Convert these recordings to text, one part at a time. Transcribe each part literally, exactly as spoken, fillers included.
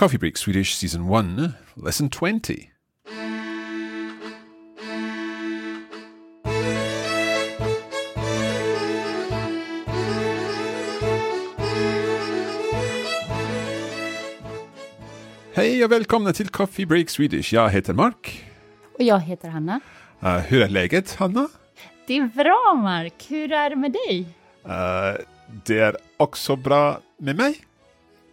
Coffee Break Swedish Season one, Lesson twenty. Hej och välkomna till Coffee Break Swedish. Jag heter Mark. Och jag heter Hanna. Uh, hur är läget, Hanna? Det är bra, Mark. Hur är det med dig? Uh, det är också bra med mig.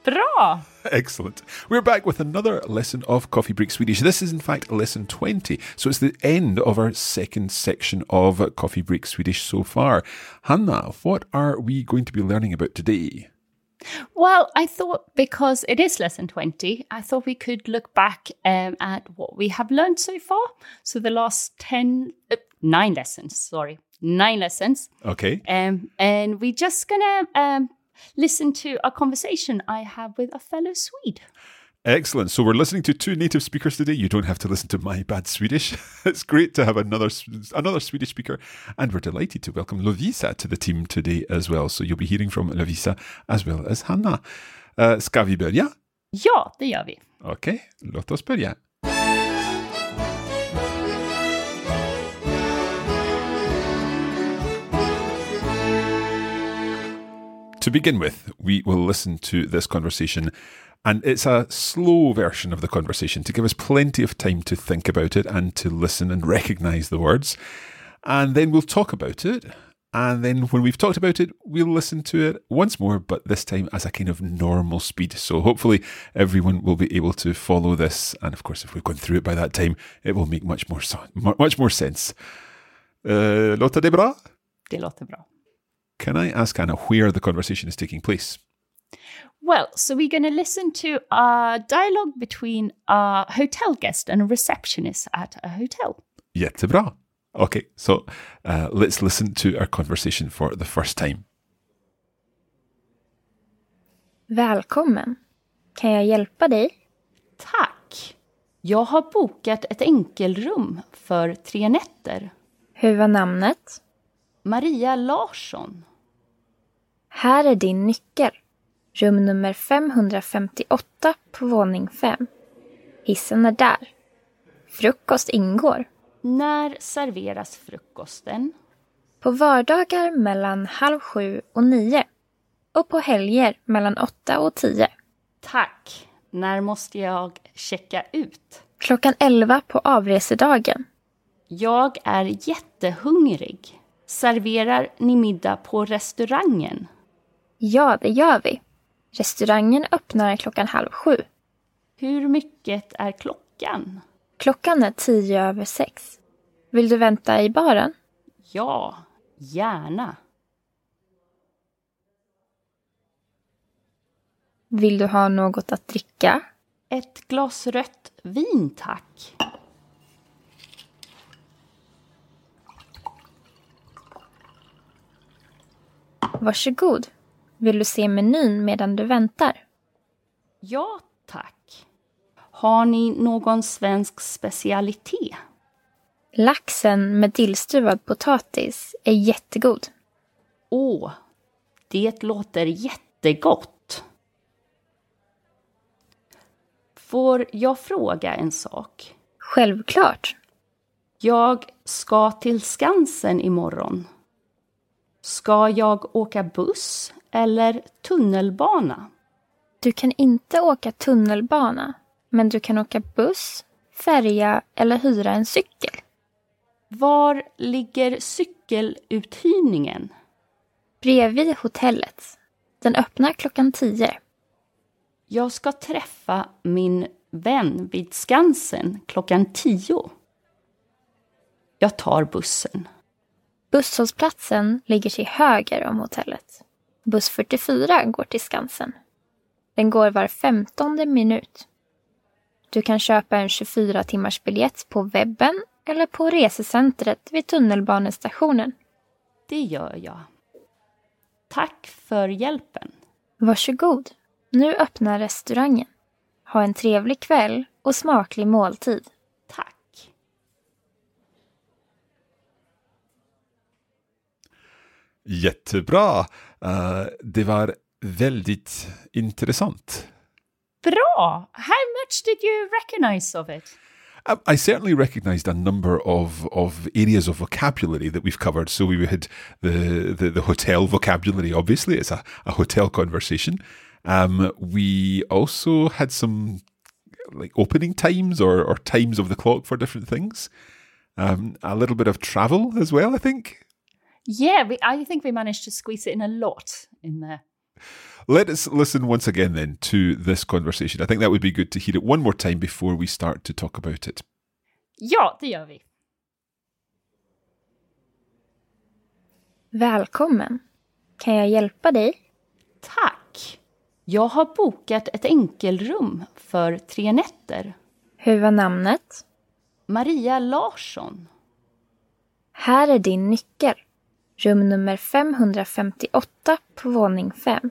Bra! Excellent. We're back with another lesson of Coffee Break Swedish. This is, in fact, lesson twenty. So it's the end of our second section of Coffee Break Swedish so far. Hanna, what are we going to be learning about today? Well, I thought because it is lesson twenty, I thought we could look back um, at what we have learned so far. So the last ten, uh, nine lessons, sorry, nine lessons. Okay. Um, and we're just going to um, listen to a conversation I have with a fellow Swede. Excellent. So we're listening to two native speakers today. You don't have to listen to my bad Swedish. It's great to have another another Swedish speaker. And we're delighted to welcome Lovisa to the team today as well. So you'll be hearing from Lovisa as well as Hanna. Uh, ska vi börja? Ja, det gör vi. Okej, okay, låt oss börja. To begin with, we will listen to this conversation. And it's a slow version of the conversation to give us plenty of time to think about it and to listen and recognise the words. And then we'll talk about it. And then when we've talked about it, we'll listen to it once more, but this time as a kind of normal speed. So hopefully everyone will be able to follow this. And of course, if we've gone through it by that time, it will make much more, so- much more sense. Uh, låter det bra? Det låter bra. Can I ask Anna where the conversation is taking place? Well, so we're going to listen to a dialogue between a hotel guest and a receptionist at a hotel. Jättebra. Okay, so uh, let's listen to our conversation for the first time. Välkommen. Kan jag hjälpa dig? Tack. Jag har bokat ett enkelrum för tre nätter. Hur var namnet? Maria Larsson. Här är din nyckel. Rum nummer femhundrafemtioåtta på våning fem. Hissen är där. Frukost ingår. När serveras frukosten? På vardagar mellan halv sju och nio. Och på helger mellan åtta och tio. Tack. När måste jag checka ut? Klockan elva på avresedagen. Jag är jättehungrig. Serverar ni middag på restaurangen? Ja, det gör vi. Restaurangen öppnar klockan halv sju. Hur mycket är klockan? Klockan är tio över sex. Vill du vänta i baren? Ja, gärna. Vill du ha något att dricka? Ett glas rött vin, tack. Varsågod. Vill du se menyn medan du väntar? Ja, tack. Har ni någon svensk specialitet? Laxen med dillstuvad potatis är jättegod. Åh, det låter jättegott. Får jag fråga en sak? Självklart. Jag ska till Skansen imorgon. Ska jag åka buss eller tunnelbana? Du kan inte åka tunnelbana, men du kan åka buss, färja eller hyra en cykel. Var ligger cykeluthyrningen? Bredvid hotellet. Den öppnar klockan tio. Jag ska träffa min vän vid Skansen klockan tio. Jag tar bussen. Busshållplatsen ligger till höger om hotellet. Buss fyrtiofyra går till Skansen. Den går var femtonde minut. Du kan köpa en tjugofyra timmars biljett på webben eller på resecentret vid tunnelbanestationen. Det gör jag. Tack för hjälpen. Varsågod. Nu öppnar restaurangen. Ha en trevlig kväll och smaklig måltid. Tack. Jättebra. Uh, det var väldigt intressant. Bra. How much did you recognize of it? I certainly recognised a number of, of areas of vocabulary that we've covered. So we had the, the, the hotel vocabulary, obviously. It's a, a hotel conversation. Um, we also had some like opening times or, or times of the clock for different things. Um, a little bit of travel as well, I think. Yeah, we, I think we managed to squeeze it in a lot in there. Let us listen once again then to this conversation. I think that would be good to hear it one more time before we start to talk about it. Ja, det gör vi. Välkommen. Kan jag hjälpa dig? Tack. Jag har bokat ett enkelrum för tre nätter. Hur var namnet? Maria Larsson. Här är din nyckel. Rum nummer femhundrafemtioåtta på våning fem.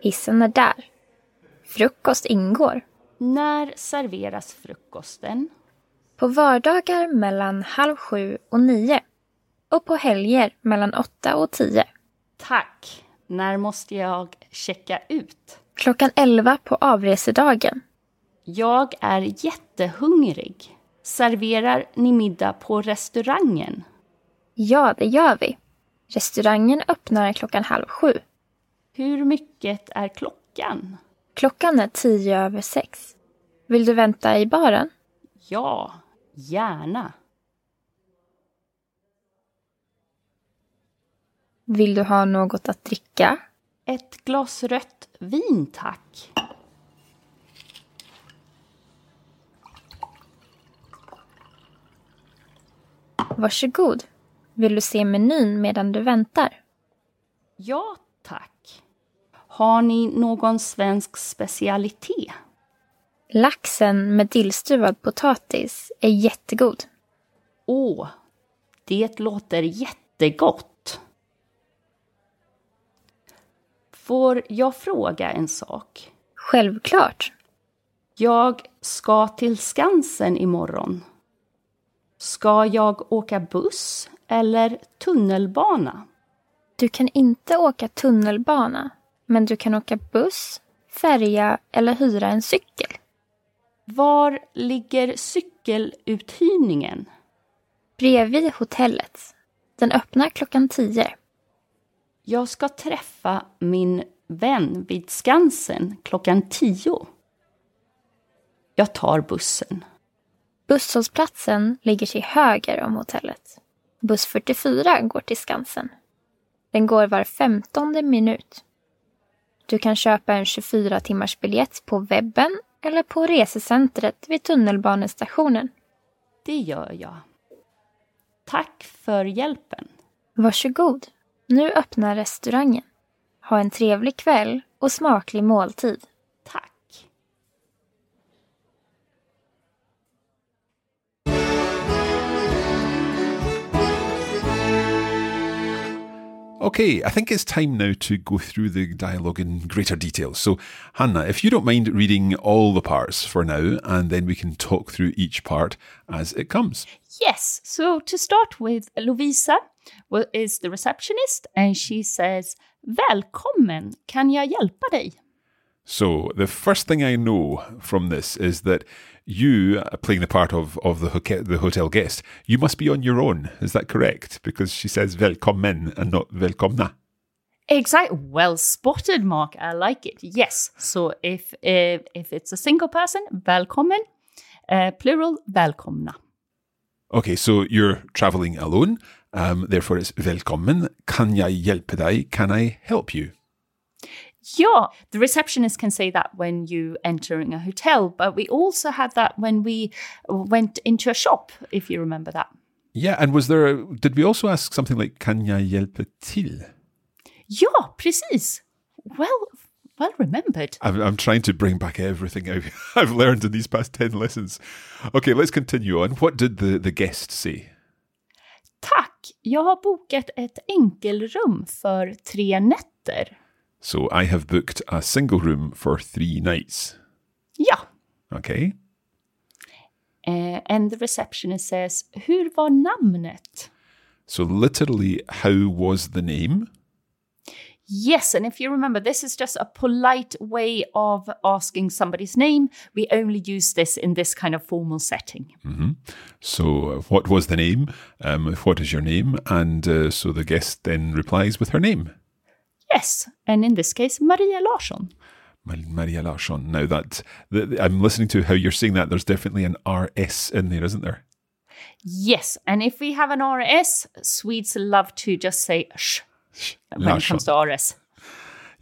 Hissen är där. Frukost ingår. När serveras frukosten? På vardagar mellan halv sju och nio. Och på helger mellan åtta och tio. Tack. När måste jag checka ut? Klockan elva på avresedagen. Jag är jättehungrig. Serverar ni middag på restaurangen? Ja, det gör vi. Restaurangen öppnar klockan halv sju. Hur mycket är klockan? Klockan är tio över sex. Vill du vänta i baren? Ja, gärna. Vill du ha något att dricka? Ett glas rött vin, tack. Varsågod. Vill du se menyn medan du väntar? Ja, tack. Har ni någon svensk specialitet? Laxen med dillstuvad potatis är jättegod. Åh, det låter jättegott. Får jag fråga en sak? Självklart. Jag ska till Skansen imorgon. Ska jag åka buss eller tunnelbana? Du kan inte åka tunnelbana, men du kan åka buss, färja eller hyra en cykel. Var ligger cykeluthyrningen? Bredvid hotellet. Den öppnar klockan tio. Jag ska träffa min vän vid Skansen klockan tio. Jag tar bussen. Busshållplatsen ligger till höger om hotellet. Buss fyrtiofyra går till Skansen. Den går var femtonde minut. Du kan köpa en tjugofyra timmars biljett på webben eller på resecentret vid tunnelbanestationen. Det gör jag. Tack för hjälpen. Varsågod. Nu öppnar restaurangen. Ha en trevlig kväll och smaklig måltid. Okay, I think it's time now to go through the dialogue in greater detail. So, Hanna, if you don't mind reading all the parts for now, and then we can talk through each part as it comes. Yes, so to start with, Lovisa is the receptionist, and she says, Välkommen, kan jag hjälpa dig? So, the first thing I know from this is that you, playing the part of, of the, hoke- the hotel guest, you must be on your own. Is that correct? Because she says välkommen and not välkomna. Exactly. Well spotted, Mark. I like it. Yes. So if if, if it's a single person, välkommen. Uh, plural, välkomna. Okay, so you're travelling alone. Um, therefore, it's välkommen. Kan jag hjälpa dig? Can I help you? Yeah, the receptionist can say that when you entering a hotel, but we also had that when we went into a shop, if you remember that. Yeah, and was there? A, did we also ask something like "Kan jag hjälpa till"? Ja, precis. Well, well remembered. I'm, I'm trying to bring back everything I've, I've learned in these past ten lessons. Okay, let's continue on. What did the, the guest say? Tack, jag har bokat ett enkelrum för tre nätter. So I have booked a single room for three nights. Ja. Okay. Uh, and the receptionist says, hur var namnet? So literally, how was the name? Yes, and if you remember, this is just a polite way of asking somebody's name. We only use this in this kind of formal setting. Mm-hmm. So uh, what was the name? Um, what is your name? And uh, so the guest then replies with her name. Yes, and in this case, Maria Larsson. Maria Larsson. Now that, that I'm listening to how you're saying that, there's definitely an R S in there, isn't there? Yes, and if we have an R S, Swedes love to just say sh when Larsson. It comes to R S.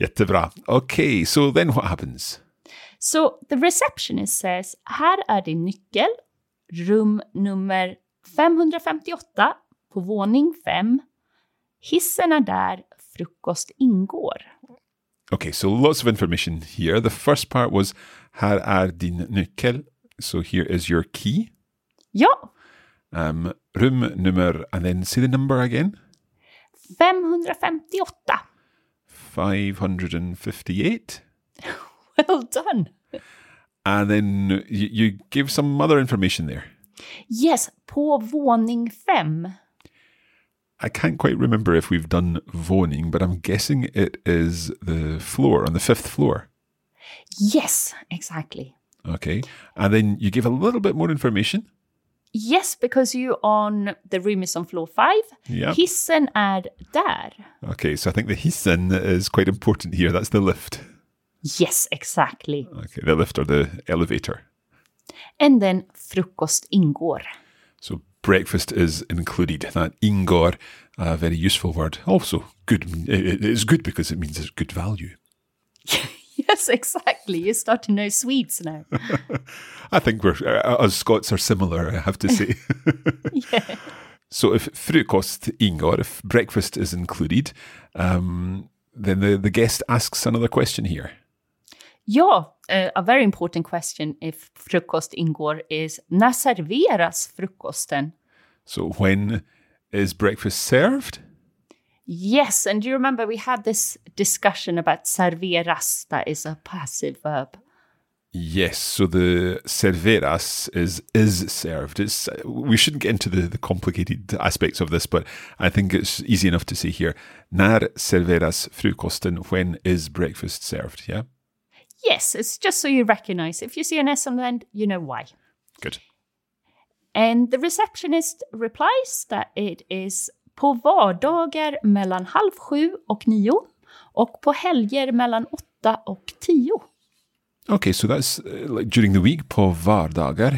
Jättebra. Okay, so then what happens? So the receptionist says, här är din nyckel, rum nummer fem hundra femtioåtta på våning fem. Hissen är där, frukost ingår. Okay, so lots of information here. The first part was, här är din nyckel. So here is your key. Ja. Um, room nummer, and then say the number again. fem hundra femtioåtta. five hundred fifty-eight. Well done. And then you, you give some other information there. Yes, på våning fem. I can't quite remember if we've done våning, but I'm guessing it is the floor, on the fifth floor. Yes, exactly. Okay. And then you give a little bit more information. Yes, because you on the room is on floor five. Yep. Hissen är där. Okay, so I think the hissen is quite important here. That's the lift. Yes, exactly. Okay, the lift or the elevator. And then frukost ingår. So breakfast is included. That ingår, a very useful word. Also, good. It's good because it means it's good value. Yes, exactly. You start to know Swedes now. I think we're, us Scots are similar, I have to say. Yeah. So if frukost ingår, if breakfast is included, um, then the, the guest asks another question here. Ja, uh, a very important question if frukost ingår is, när serveras frukosten? So when is breakfast served? Yes, and do you remember we had this discussion about serveras, that is a passive verb. Yes, so the serveras is is served. It's, we shouldn't get into the, the complicated aspects of this, but I think it's easy enough to say here. När serveras frukosten, when is breakfast served, yeah? Yes, it's just so you recognize. If you see an S on the end, you know why. Good. And the receptionist replies that it is på vardagar mellan halv sju och nio och på helger mellan åtta och tio. Okay, so that's uh, like during the week, på vardagar.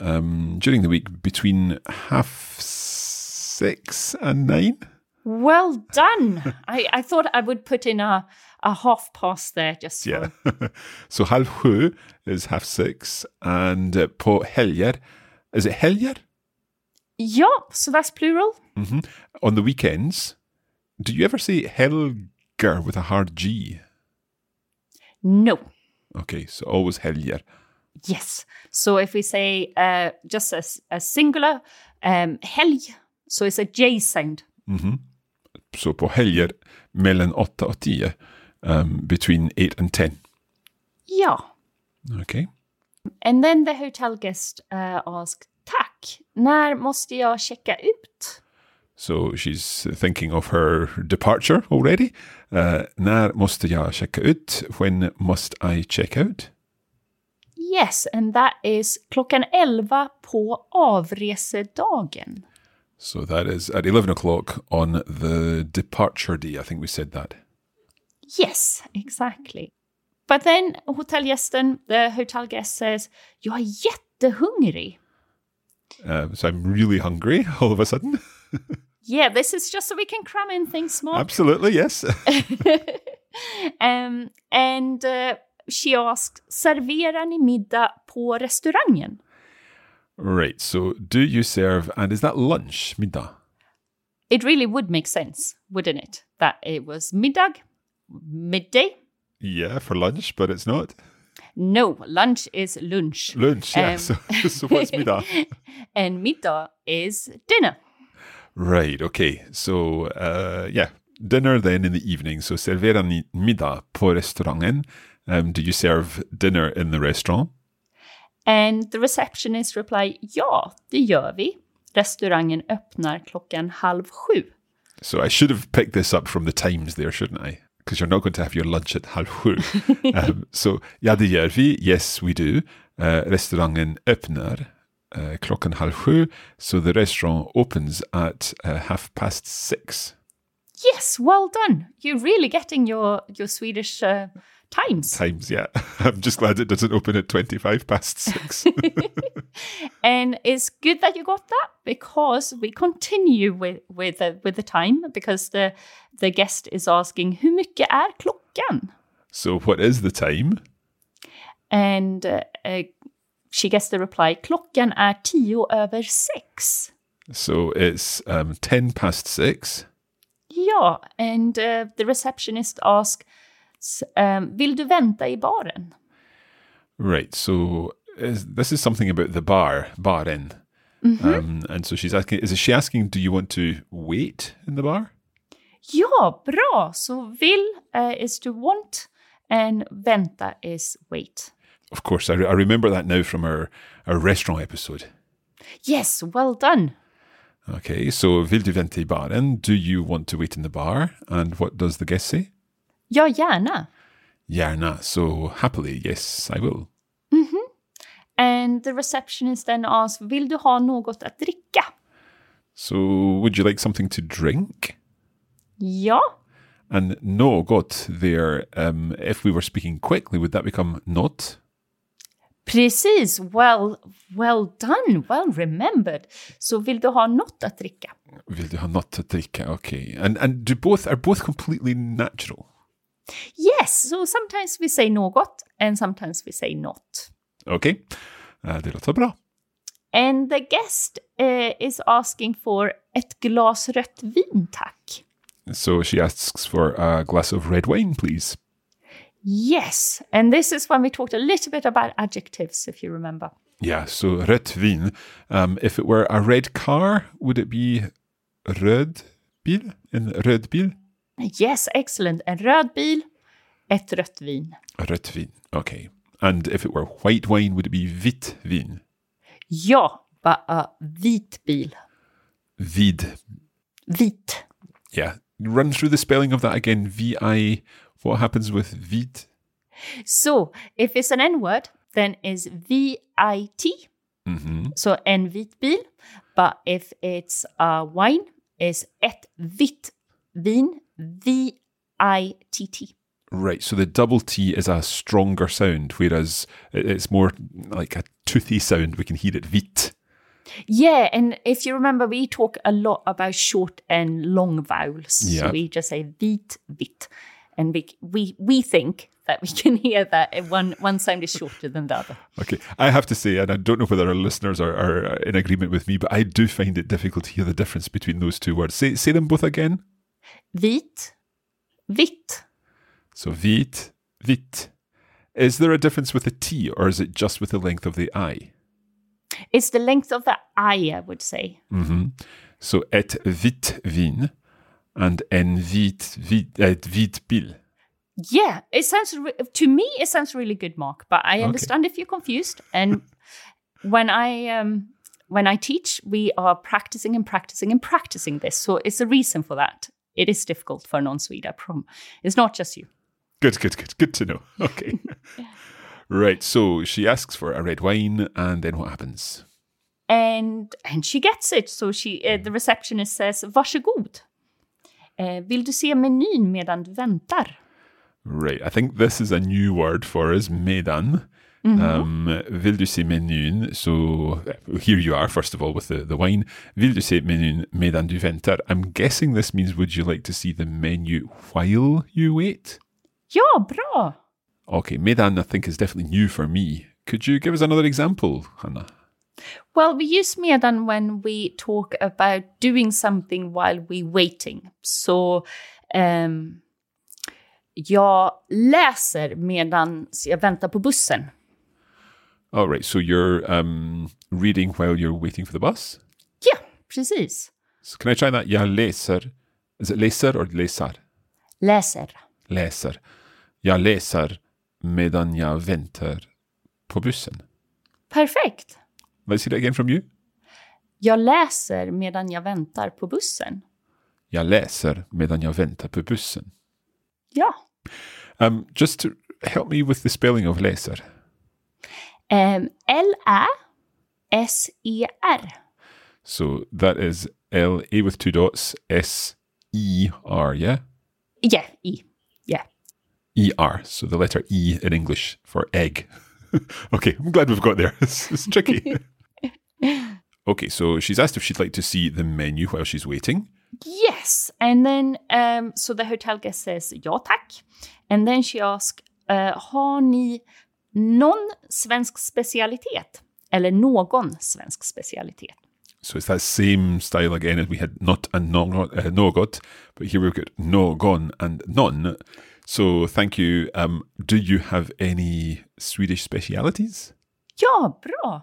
Um, during the week between half six and nine. Well done. I, I thought I would put in a, a half past there just for... Yeah. So halv sju is half six and uh, på helger, is it helger? Yeah, so that's plural. Mm-hmm. On the weekends, do you ever say helger with a hard G? No. Okay, so always helger. Yes. So if we say uh, just a, a singular, um, helg, so it's a J sound. Mm-hmm. So på helger mellan åtta och tio, um, between eight and ten. Yeah. Okay. And then the hotel guest uh, asked, tack, när måste jag checka ut? So she's thinking of her departure already. Uh, när måste jag checka ut? When must I check out? Yes, and that is klockan elva på avresedagen. So that is at eleven o'clock on the departure day. I think we said that. Yes, exactly. But then hotelgästen, the hotel guest says, jag är jättehungrig. Uh, so I'm really hungry all of a sudden. Yeah, this is just so we can cram in things small. Absolutely, yes. um, and uh, she asked, serverar ni middag på restaurangen? Right, so do you serve, and is that lunch, middag? it really would make sense, wouldn't it? That it was middag, midday. Yeah, for lunch, but it's not. No, lunch is lunch. Lunch, yeah. Um, so, so what's middag? And middag is dinner. Right, okay. So, uh, yeah, dinner then in the evening. So, servera middag på restaurangen. Um, do you serve dinner in the restaurant? And the receptionist replied, ja, det gör vi. Restaurangen öppnar klockan halv sju. So I should have picked this up from the times there, shouldn't I? Because you're not going to have your lunch at halv sju. um, so, ja, det gör vi. Yes, we do. Uh, restaurangen öppnar uh, klockan halv sju. So the restaurant opens at uh, half past six. Yes, well done. You're really getting your, your Swedish... Uh, Times. Times, yeah. I'm just glad it doesn't open at twenty-five past six. And it's good that you got that, because we continue with with, uh, with the time, because the the guest is asking, hur mycket är klockan? So what is the time? And uh, uh, she gets the reply, klockan är tio över sex. So it's um, ten past six. Yeah, and uh, the receptionist asks, Um, vill du vänta I baren? Right, so is, this is something about the bar, baren. Mm-hmm. Um, and so she's asking, is she asking, do you want to wait in the bar? Ja, bra. So vill uh, is to want and vänta is wait. Of course, I, re- I remember that now from our, our restaurant episode. Yes, well done. Okay, so vill du vänta I baren, do you want to wait in the bar? And what does the guest say? Ja, gärna. Gärna. So, happily, yes, I will. Mm-hmm. And the receptionist then asks, vill du ha något att dricka? So, would you like something to drink? Ja. And något there, um, if we were speaking quickly, would that become not? Precis. Well, well done. Well remembered. So, vill du ha något att dricka? Vill du ha något att dricka? Okay. And, and do both, are both completely natural? Yes, so sometimes we say något and sometimes we say not. Okay, uh, det låter bra. And the guest uh, is asking for ett glas rött vin, tack. So she asks for a glass of red wine, please. Yes, and this is when we talked a little bit about adjectives, if you remember. Yeah, so rött vin. Um, if it were a red car, would it be röd bil? En röd bil? Yes, excellent. En röd bil, ett rött vin. Rött vin, okay. And if it were white wine, would it be vitt vin? Ja, bara vit bil. Vid. Vit. Yeah. Run through the spelling of that again. V I, what happens with vit? So, if it's an N-word, then is V I T. Mm-hmm. So, en vit bil. But if it's a wine, is ett vitt vin. V I T T. Right, so the double T is a stronger sound, whereas it's more like a toothy sound. We can hear it, vit. Yeah, and if you remember, we talk a lot about short and long vowels. Yeah. So we just say vit, vit. And we we we think that we can hear that one, one sound is shorter than the other. Okay, I have to say, and I don't know whether our listeners are, are in agreement with me, but I do find it difficult to hear the difference between those two words. Say, say them both again. Vit, vitt. So vit, vitt. Is there a difference with the T, or is it just with the length of the I? It's the length of the I, I would say. Mm-hmm. So ett vitt vin and en vit, vit, ett vit bil. Yeah, it sounds re- to me it sounds really good, Mark. But I understand okay. If you're confused. And when I um, when I teach, we are practicing and practicing and practicing this. So it's a reason for that. It is difficult for a non-Swede, I promise. It's not just you. Good, good, good. Good to know. Okay. Right, so she asks for a red wine, and then what happens? And and she gets it. So she uh, the receptionist says, varsågod. Uh, vill du se menyn medan du väntar? Right, I think this is a new word for us, medan. Mm-hmm. Um, vill du se menyn? So here you are, first of all, with the, the wine. Vill du se menyn medan du väntar? I'm guessing this means, would you like to see the menu while you wait? Ja, bra! Okay, medan I think is definitely new for me. Could you give us another example, Hannah? Well, we use medan when we talk about doing something while we're waiting. Så um, jag läser medan jag väntar på bussen. All right, so you're um, reading while you're waiting for the bus? Yeah, precis. So can I try that? Jag läser. Is it läser or läsar? Läser. Läser. Jag läser medan jag väntar på bussen. Perfect. Let's see that again from you. Jag läser medan jag väntar på bussen. Jag läser medan jag väntar på bussen. Ja. Um, just to help me with the spelling of läser. Um, L A S E R. So that is L A with two dots, S E R, yeah? Yeah, E. Yeah. E R, so the letter E in English for egg. Okay, I'm glad we've got there. It's, it's tricky. Okay, so she's asked if she'd like to see the menu while she's waiting. Yes, and then, um, so the hotel guest says, ja tack. And then she asks, uh, har ni någon svensk specialitet? Eller någon svensk specialitet? So it's that same style again as we had not and något, uh, något, but here we've got någon and non. So thank you. Um, do you have any Swedish specialities? Ja, bra.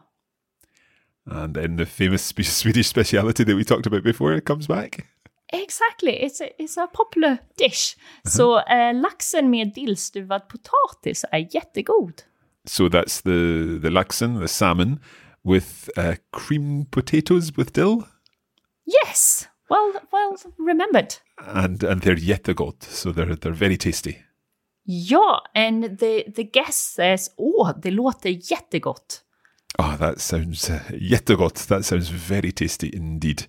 And then the famous spe- Swedish speciality that we talked about before comes back. Exactly. It's a, it's a popular dish. Uh-huh. So uh, laxen med dillstuvad potatis är jättegod. So that's the, the laxen, the salmon, with uh, creamed potatoes with dill? Yes. Well, well remembered. And and they're jättegott, so they're they're very tasty. Yeah, and the the guest says, "Oh, det låter jättegott." Oh, that sounds uh, jättegott. That sounds very tasty indeed.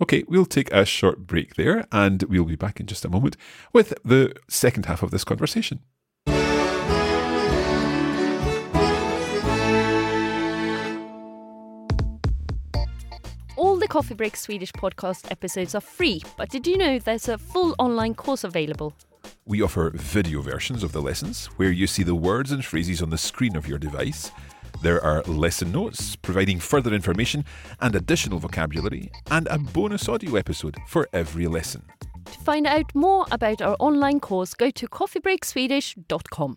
Okay, we'll take a short break there, and we'll be back in just a moment with the second half of this conversation. All the Coffee Break Swedish podcast episodes are free, but did you know there's a full online course available? We offer video versions of the lessons, where you see the words and phrases on the screen of your device. There are lesson notes, providing further information and additional vocabulary, and a bonus audio episode for every lesson. To find out more about our online course, go to coffee break swedish dot com.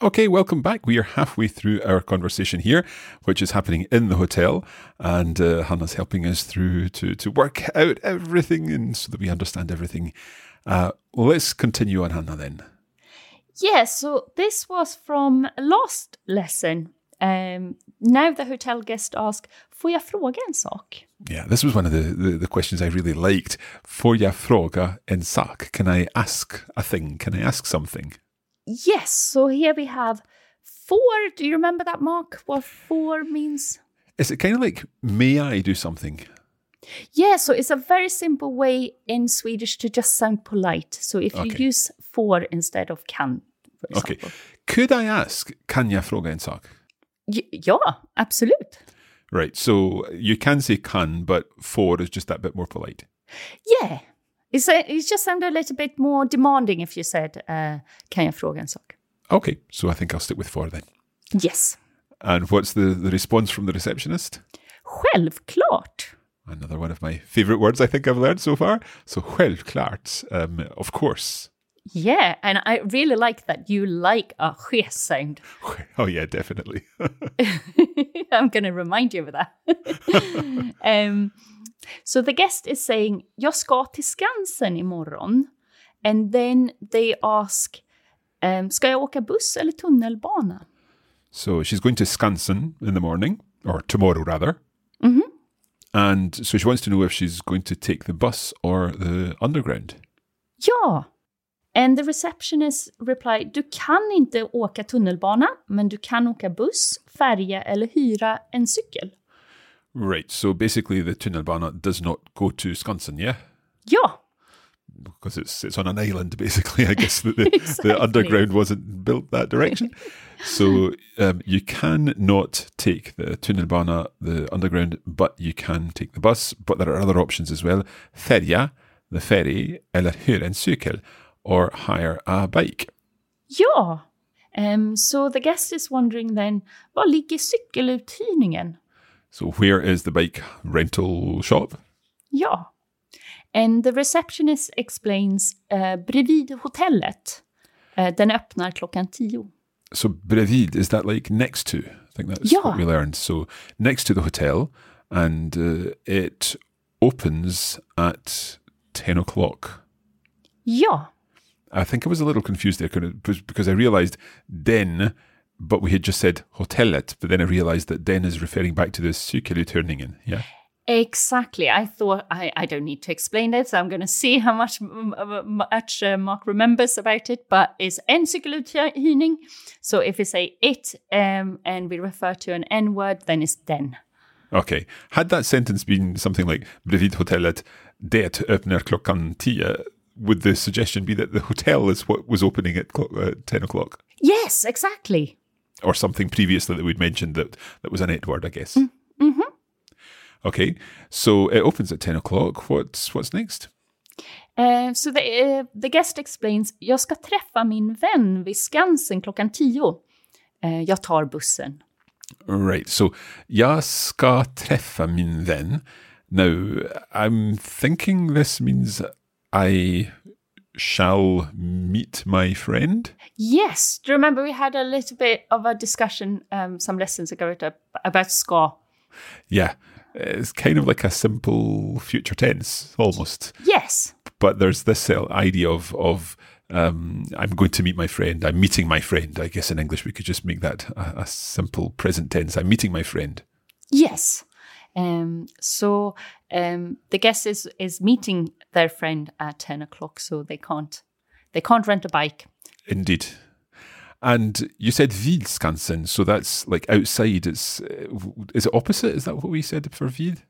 Okay, welcome back. We are halfway through our conversation here, which is happening in the hotel. And uh, Hannah's helping us through to, to work out everything and so that we understand everything. Uh, let's continue on, Hannah, then. Yeah, so this was from last lesson. Um, now the hotel guest asks, får jag fråga en sak? Yeah, this was one of the, the, the questions I really liked. Får jag fråga en sak? Can I ask a thing? Can I ask something? Yes, so here we have for. Do you remember that, Mark? What for means? Is it kind of like, may I do something? Yeah, so it's a very simple way in Swedish to just sound polite. So if okay. you use for instead of can, for example. Okay. Could I ask, kan jag fråga en sak? Y- yeah, absolutely. Right, so you can say kan, but for is just that bit more polite. Yeah. It's a, it just sounded a little bit more demanding if you said, uh, kan jag fråga en sak? Okay, so I think I'll stick with four then. Yes. And what's the, the response from the receptionist? Självklart. Another one of my favourite words I think I've learned so far. So självklart, um, of course. Yeah, and I really like that you like a sjö sound. Oh yeah, definitely. I'm going to remind you of that. um, so the guest is saying, jag ska till Skansen imorgon. And then they ask, um, ska jag åka buss eller tunnelbana? So she's going to Skansen in the morning, or tomorrow rather. Mm-hmm. And so she wants to know if she's going to take the bus or the underground. Ja. And the receptionist replied, du kan inte åka tunnelbana, men du kan åka buss, färja eller hyra en cykel. Right, so basically the tunnelbana does not go to Skansen, yeah? Ja. Because it's it's on an island, basically. I guess the, the, exactly. the underground wasn't built that direction. So um, you can not take the tunnelbana, the underground, but you can take the bus. But there are other options as well. Färja, the ferry, eller hyra en cykel, or hire a bike. Ja. Um, so the guest is wondering then, var ligger cykeluthyrningen? So where is the bike rental shop? Ja. And the receptionist explains uh, bredvid hotellet. Uh, den öppnar klockan tio. So bredvid, is that like next to? I think that's yeah. what we learned. So next to the hotel, and uh, it opens at ten o'clock. Yeah. I think I was a little confused there because I realised den, but we had just said hotellet, but then I realised that den is referring back to the cykeluthyrningen, yeah? Exactly. I thought I, I don't need to explain it, so I'm going to see how much much uh, Mark remembers about it. But it's en cykeluthyrning. So if we say it um, and we refer to an N word, then it's den. Okay. Had that sentence been something like bredvid hotellet, det öppnar klockan tio, would the suggestion be that the hotel is what was opening at ten o'clock? Yes, exactly. Or something previously that we'd mentioned that, that was an it word, I guess. Mm. Okay, so it opens at ten o'clock. What's, what's next? Uh, so the, uh, the guest explains, jag ska träffa min vän vid Skansen klockan tio. Uh, jag tar bussen. Right, so jag ska träffa min vän. Now, I'm thinking this means I shall meet my friend. Yes, do you remember we had a little bit of a discussion um, some lessons ago about ska? Yeah. It's kind of like a simple future tense, almost. Yes. But there's this idea of, of um, I'm going to meet my friend. I'm meeting my friend. I guess in English we could just make that a, a simple present tense. I'm meeting my friend. Yes. Um, so um, the guest is, is meeting their friend at ten o'clock, so they can't they can't rent a bike. Indeed. And you said vid Skansen, so that's like outside. It's is it opposite? Is that what we said for vid?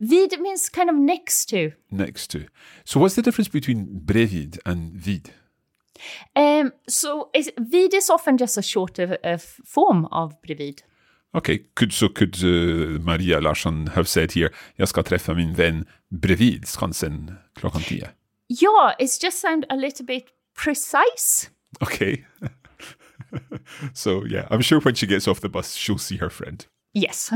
Vid means kind of next to. Next to. So what's the difference between bredvid and vid? Um, so is, vid is often just a shorter uh, form of bredvid. Okay, could, so could uh, Maria Larsson have said here, jag ska träffa min vän bredvid Skansen klockan tio? Yeah, it's just sound a little bit precise. Okay. So, yeah, I'm sure when she gets off the bus, she'll see her friend. Yes.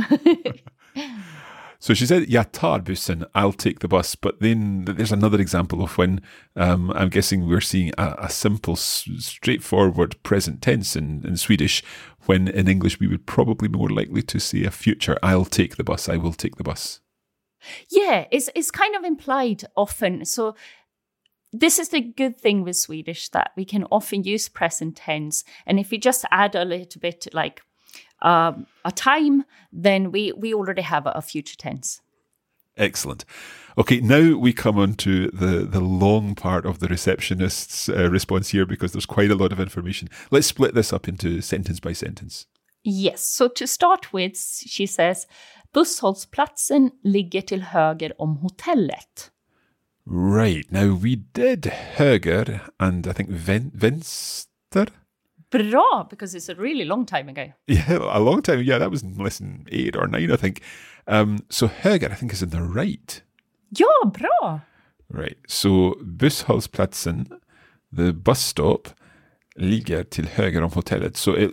So she said, jag tar bussen, I'll take the bus. But then there's another example of when um, I'm guessing we're seeing a, a simple, straightforward present tense in, in Swedish, when in English we would probably be more likely to say a future, I'll take the bus, I will take the bus. Yeah, it's it's kind of implied often. So this is the good thing with Swedish, that we can often use present tense. And if we just add a little bit like um, a time, then we, we already have a future tense. Excellent. Okay, now we come on to the, the long part of the receptionist's uh, response here, because there's quite a lot of information. Let's split this up into sentence by sentence. Yes, so to start with, she says, busshållplatsen ligger till höger om hotellet. Right, now we did höger and I think ven- vänster. Bra, because it's a really long time ago. Yeah, a long time. Yeah, that was lesson eight or nine, I think. Um, so höger, I think, is in the right. Ja, bra. Right, so busshållplatsen, the bus stop, ligger till höger om hotellet. So it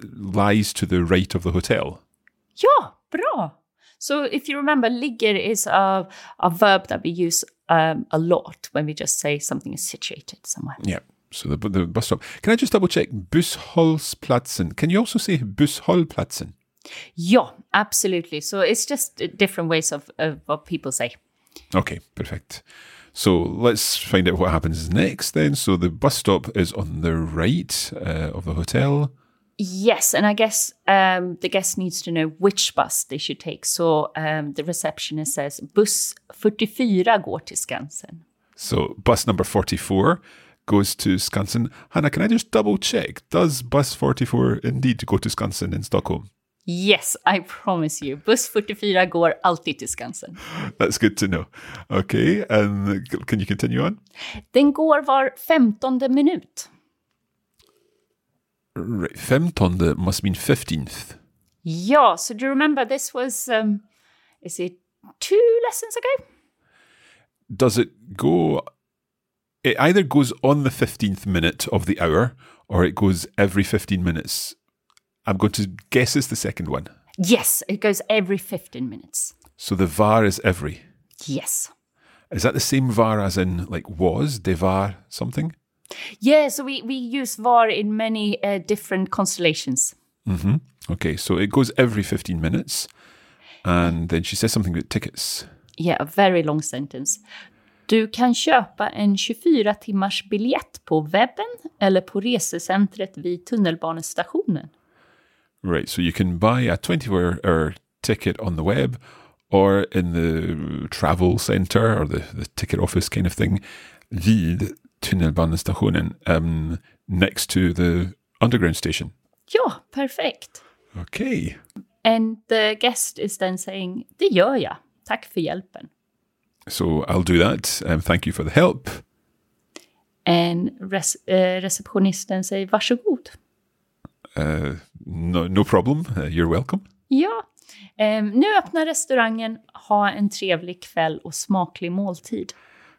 lies to the right of the hotel. Ja, bra. So if you remember, ligger is a, a verb that we use um, a lot when we just say something is situated somewhere. Yeah. So the, the bus stop. Can I just double check? Busshållplatsen. Can you also say busshållplatsen? Yeah, absolutely. So it's just different ways of, of what people say. Okay, perfect. So let's find out what happens next then. So the bus stop is on the right uh, of the hotel. Yes, and I guess um, the guest needs to know which bus they should take. So um, the receptionist says, buss fyrtiofyra går till Skansen. So bus number forty-four goes to Skansen. Hannah, can I just double check? Does bus forty-four indeed go to Skansen in Stockholm? Yes, I promise you. Buss fyrtiofyra går alltid till Skansen. That's good to know. Okay, and can you continue on? Den går var femtonde minut. Right, femtonde must mean fifteenth. Yeah, so do you remember this was, um, is it two lessons ago? Does it go... It either goes on the fifteenth minute of the hour or it goes every fifteen minutes. I'm going to guess it's the second one. Yes, it goes every fifteen minutes. So the var is every? Yes. Is that the same var as in like was, de var something? Yeah, so we, we use var in many uh, different constellations. Mm-hmm. Okay, so it goes every fifteen minutes. And then she says something about tickets. Yeah, a very long sentence. Du kan köpa en tjugofyra timmars biljett på webben eller på resecentret vid tunnelbanestationen. Right, so you can buy a twenty-four hour ticket on the web or in the travel center or the, the ticket office kind of thing vid tunnelbanestationen um, next to the underground station. Ja, perfekt. Okay. And the guest is then saying, det gör jag. Tack för hjälpen. So I'll do that. Um, thank you for the help. And res- uh, receptionisten säger, varsågod. Uh, no, no problem. Uh, you're welcome. Ja. Um, nu öppnar restaurangen. Ha en trevlig kväll och smaklig måltid.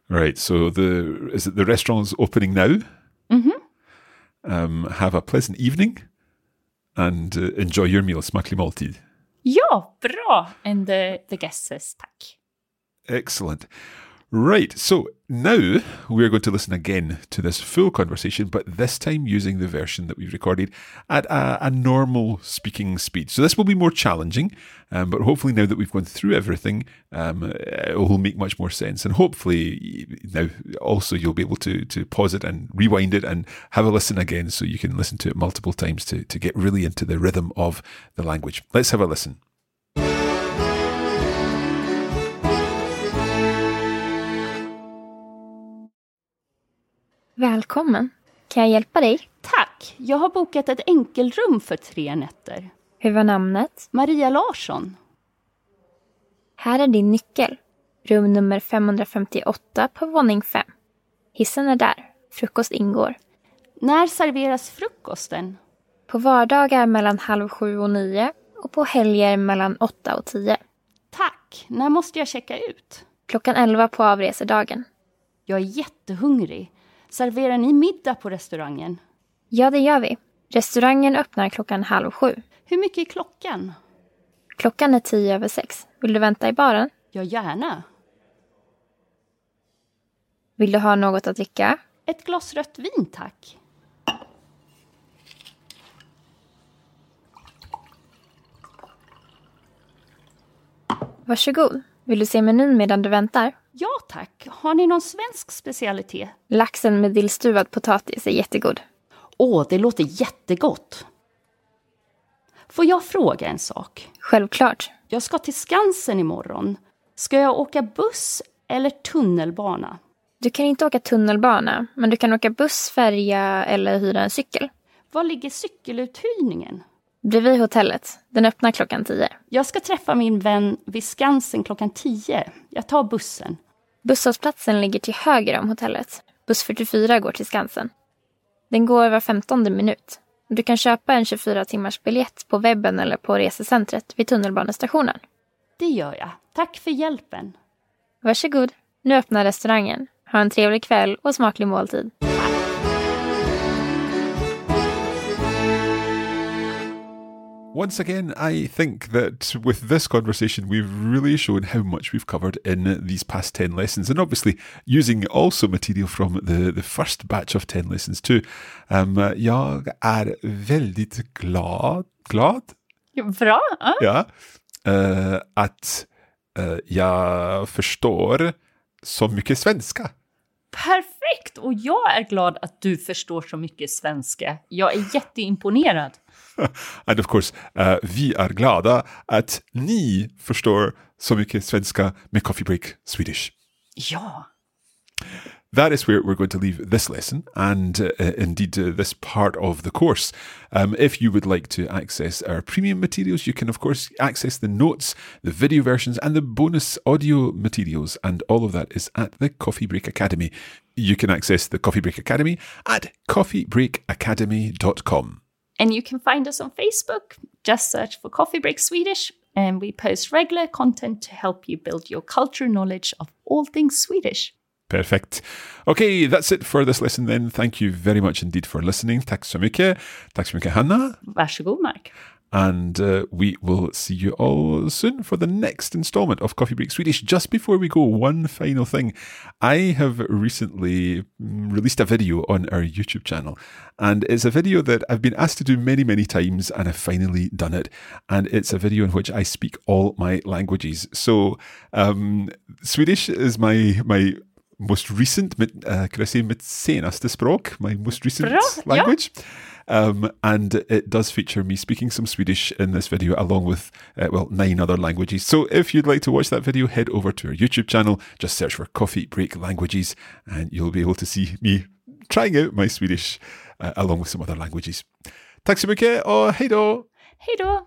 Right. So the is it the restaurant's opening now? Mm-hmm. Um, have a pleasant evening and uh, enjoy your meal. Smaklig måltid. Ja, bra. And the, the guest says tack. Excellent. Right, so now we're going to listen again to this full conversation, but this time using the version that we've recorded at a, a normal speaking speed. So this will be more challenging, um, but hopefully now that we've gone through everything, um, it will make much more sense. And hopefully now also you'll be able to, to pause it and rewind it and have a listen again so you can listen to it multiple times to, to get really into the rhythm of the language. Let's have a listen. Välkommen. Kan jag hjälpa dig? Tack. Jag har bokat ett enkelrum för tre nätter. Hur var namnet? Maria Larsson. Här är din nyckel. Rum nummer femhundrafemtioåtta på våning fem. Hissen är där. Frukost ingår. När serveras frukosten? På vardagar mellan halv sju och nio och på helger mellan åtta och tio. Tack. När måste jag checka ut? Klockan elva på avresedagen. Jag är jättehungrig. Serverar ni middag på restaurangen? Ja, det gör vi. Restaurangen öppnar klockan halv sju. Hur mycket är klockan? Klockan är tio över sex. Vill du vänta i baren? Ja, gärna. Vill du ha något att dricka? Ett glas rött vin, tack. Varsågod. Vill du se menyn medan du väntar? Ja tack. Har ni någon svensk specialitet? Laxen med dillstuvad potatis är jättegod. Åh, det låter jättegott. Får jag fråga en sak? Självklart. Jag ska till Skansen imorgon. Ska jag åka buss eller tunnelbana? Du kan inte åka tunnelbana, men du kan åka buss, färja eller hyra en cykel. Var ligger cykeluthyrningen? Bredvid hotellet. Den öppnar klockan tio. Jag ska träffa min vän vid Skansen klockan tio. Jag tar bussen. Busshållplatsen ligger till höger om hotellet. Buss fyrtiofyra går till Skansen. Den går var femtonde minut. Du kan köpa en tjugofyra timmars biljett på webben eller på resecentret vid tunnelbanestationen. Det gör jag. Tack för hjälpen. Varsågod. Nu öppnar restaurangen. Ha en trevlig kväll och smaklig måltid. Once again, I think that with this conversation, we've really shown how much we've covered in these past ten lessons, and obviously using also material from the, the first batch of ten lessons too. Um, jag är väldigt glad, glad? Bra! Ah. Ja, uh, att uh, jag förstår så mycket svenska. Perfekt! Och jag är glad att du förstår så mycket svenska. Jag är jätteimponerad. And of course, uh, vi är glada att ni förstår så mycket svenska med Coffee Break Swedish. Ja. That is where we're going to leave this lesson and uh, indeed uh, this part of the course. Um, if you would like to access our premium materials, you can of course access the notes, the video versions and the bonus audio materials, and all of that is at the Coffee Break Academy. You can access the Coffee Break Academy at coffee break academy dot com. And you can find us on Facebook. Just search for Coffee Break Swedish, and we post regular content to help you build your cultural knowledge of all things Swedish. Perfect. Okay, that's it for this lesson then. Thank you very much indeed for listening. Tack så mycket. Tack så mycket, Hanna. Varsågod, Mark. And uh, we will see you all soon for the next installment of Coffee Break Swedish. Just before we go, one final thing. I have recently released a video on our YouTube channel, and it's a video that I've been asked to do many, many times, and I've finally done it. And it's a video in which I speak all my languages. So um, Swedish is my... my most recent, uh, could I say, mitt senaste språk, my most recent Bra, language. Ja. Um, and it does feature me speaking some Swedish in this video, along with, uh, well, nine other languages. So if you'd like to watch that video, head over to our YouTube channel. Just search for Coffee Break Languages, and you'll be able to see me trying out my Swedish, uh, along with some other languages. Tack så mycket och hej då! Hej då!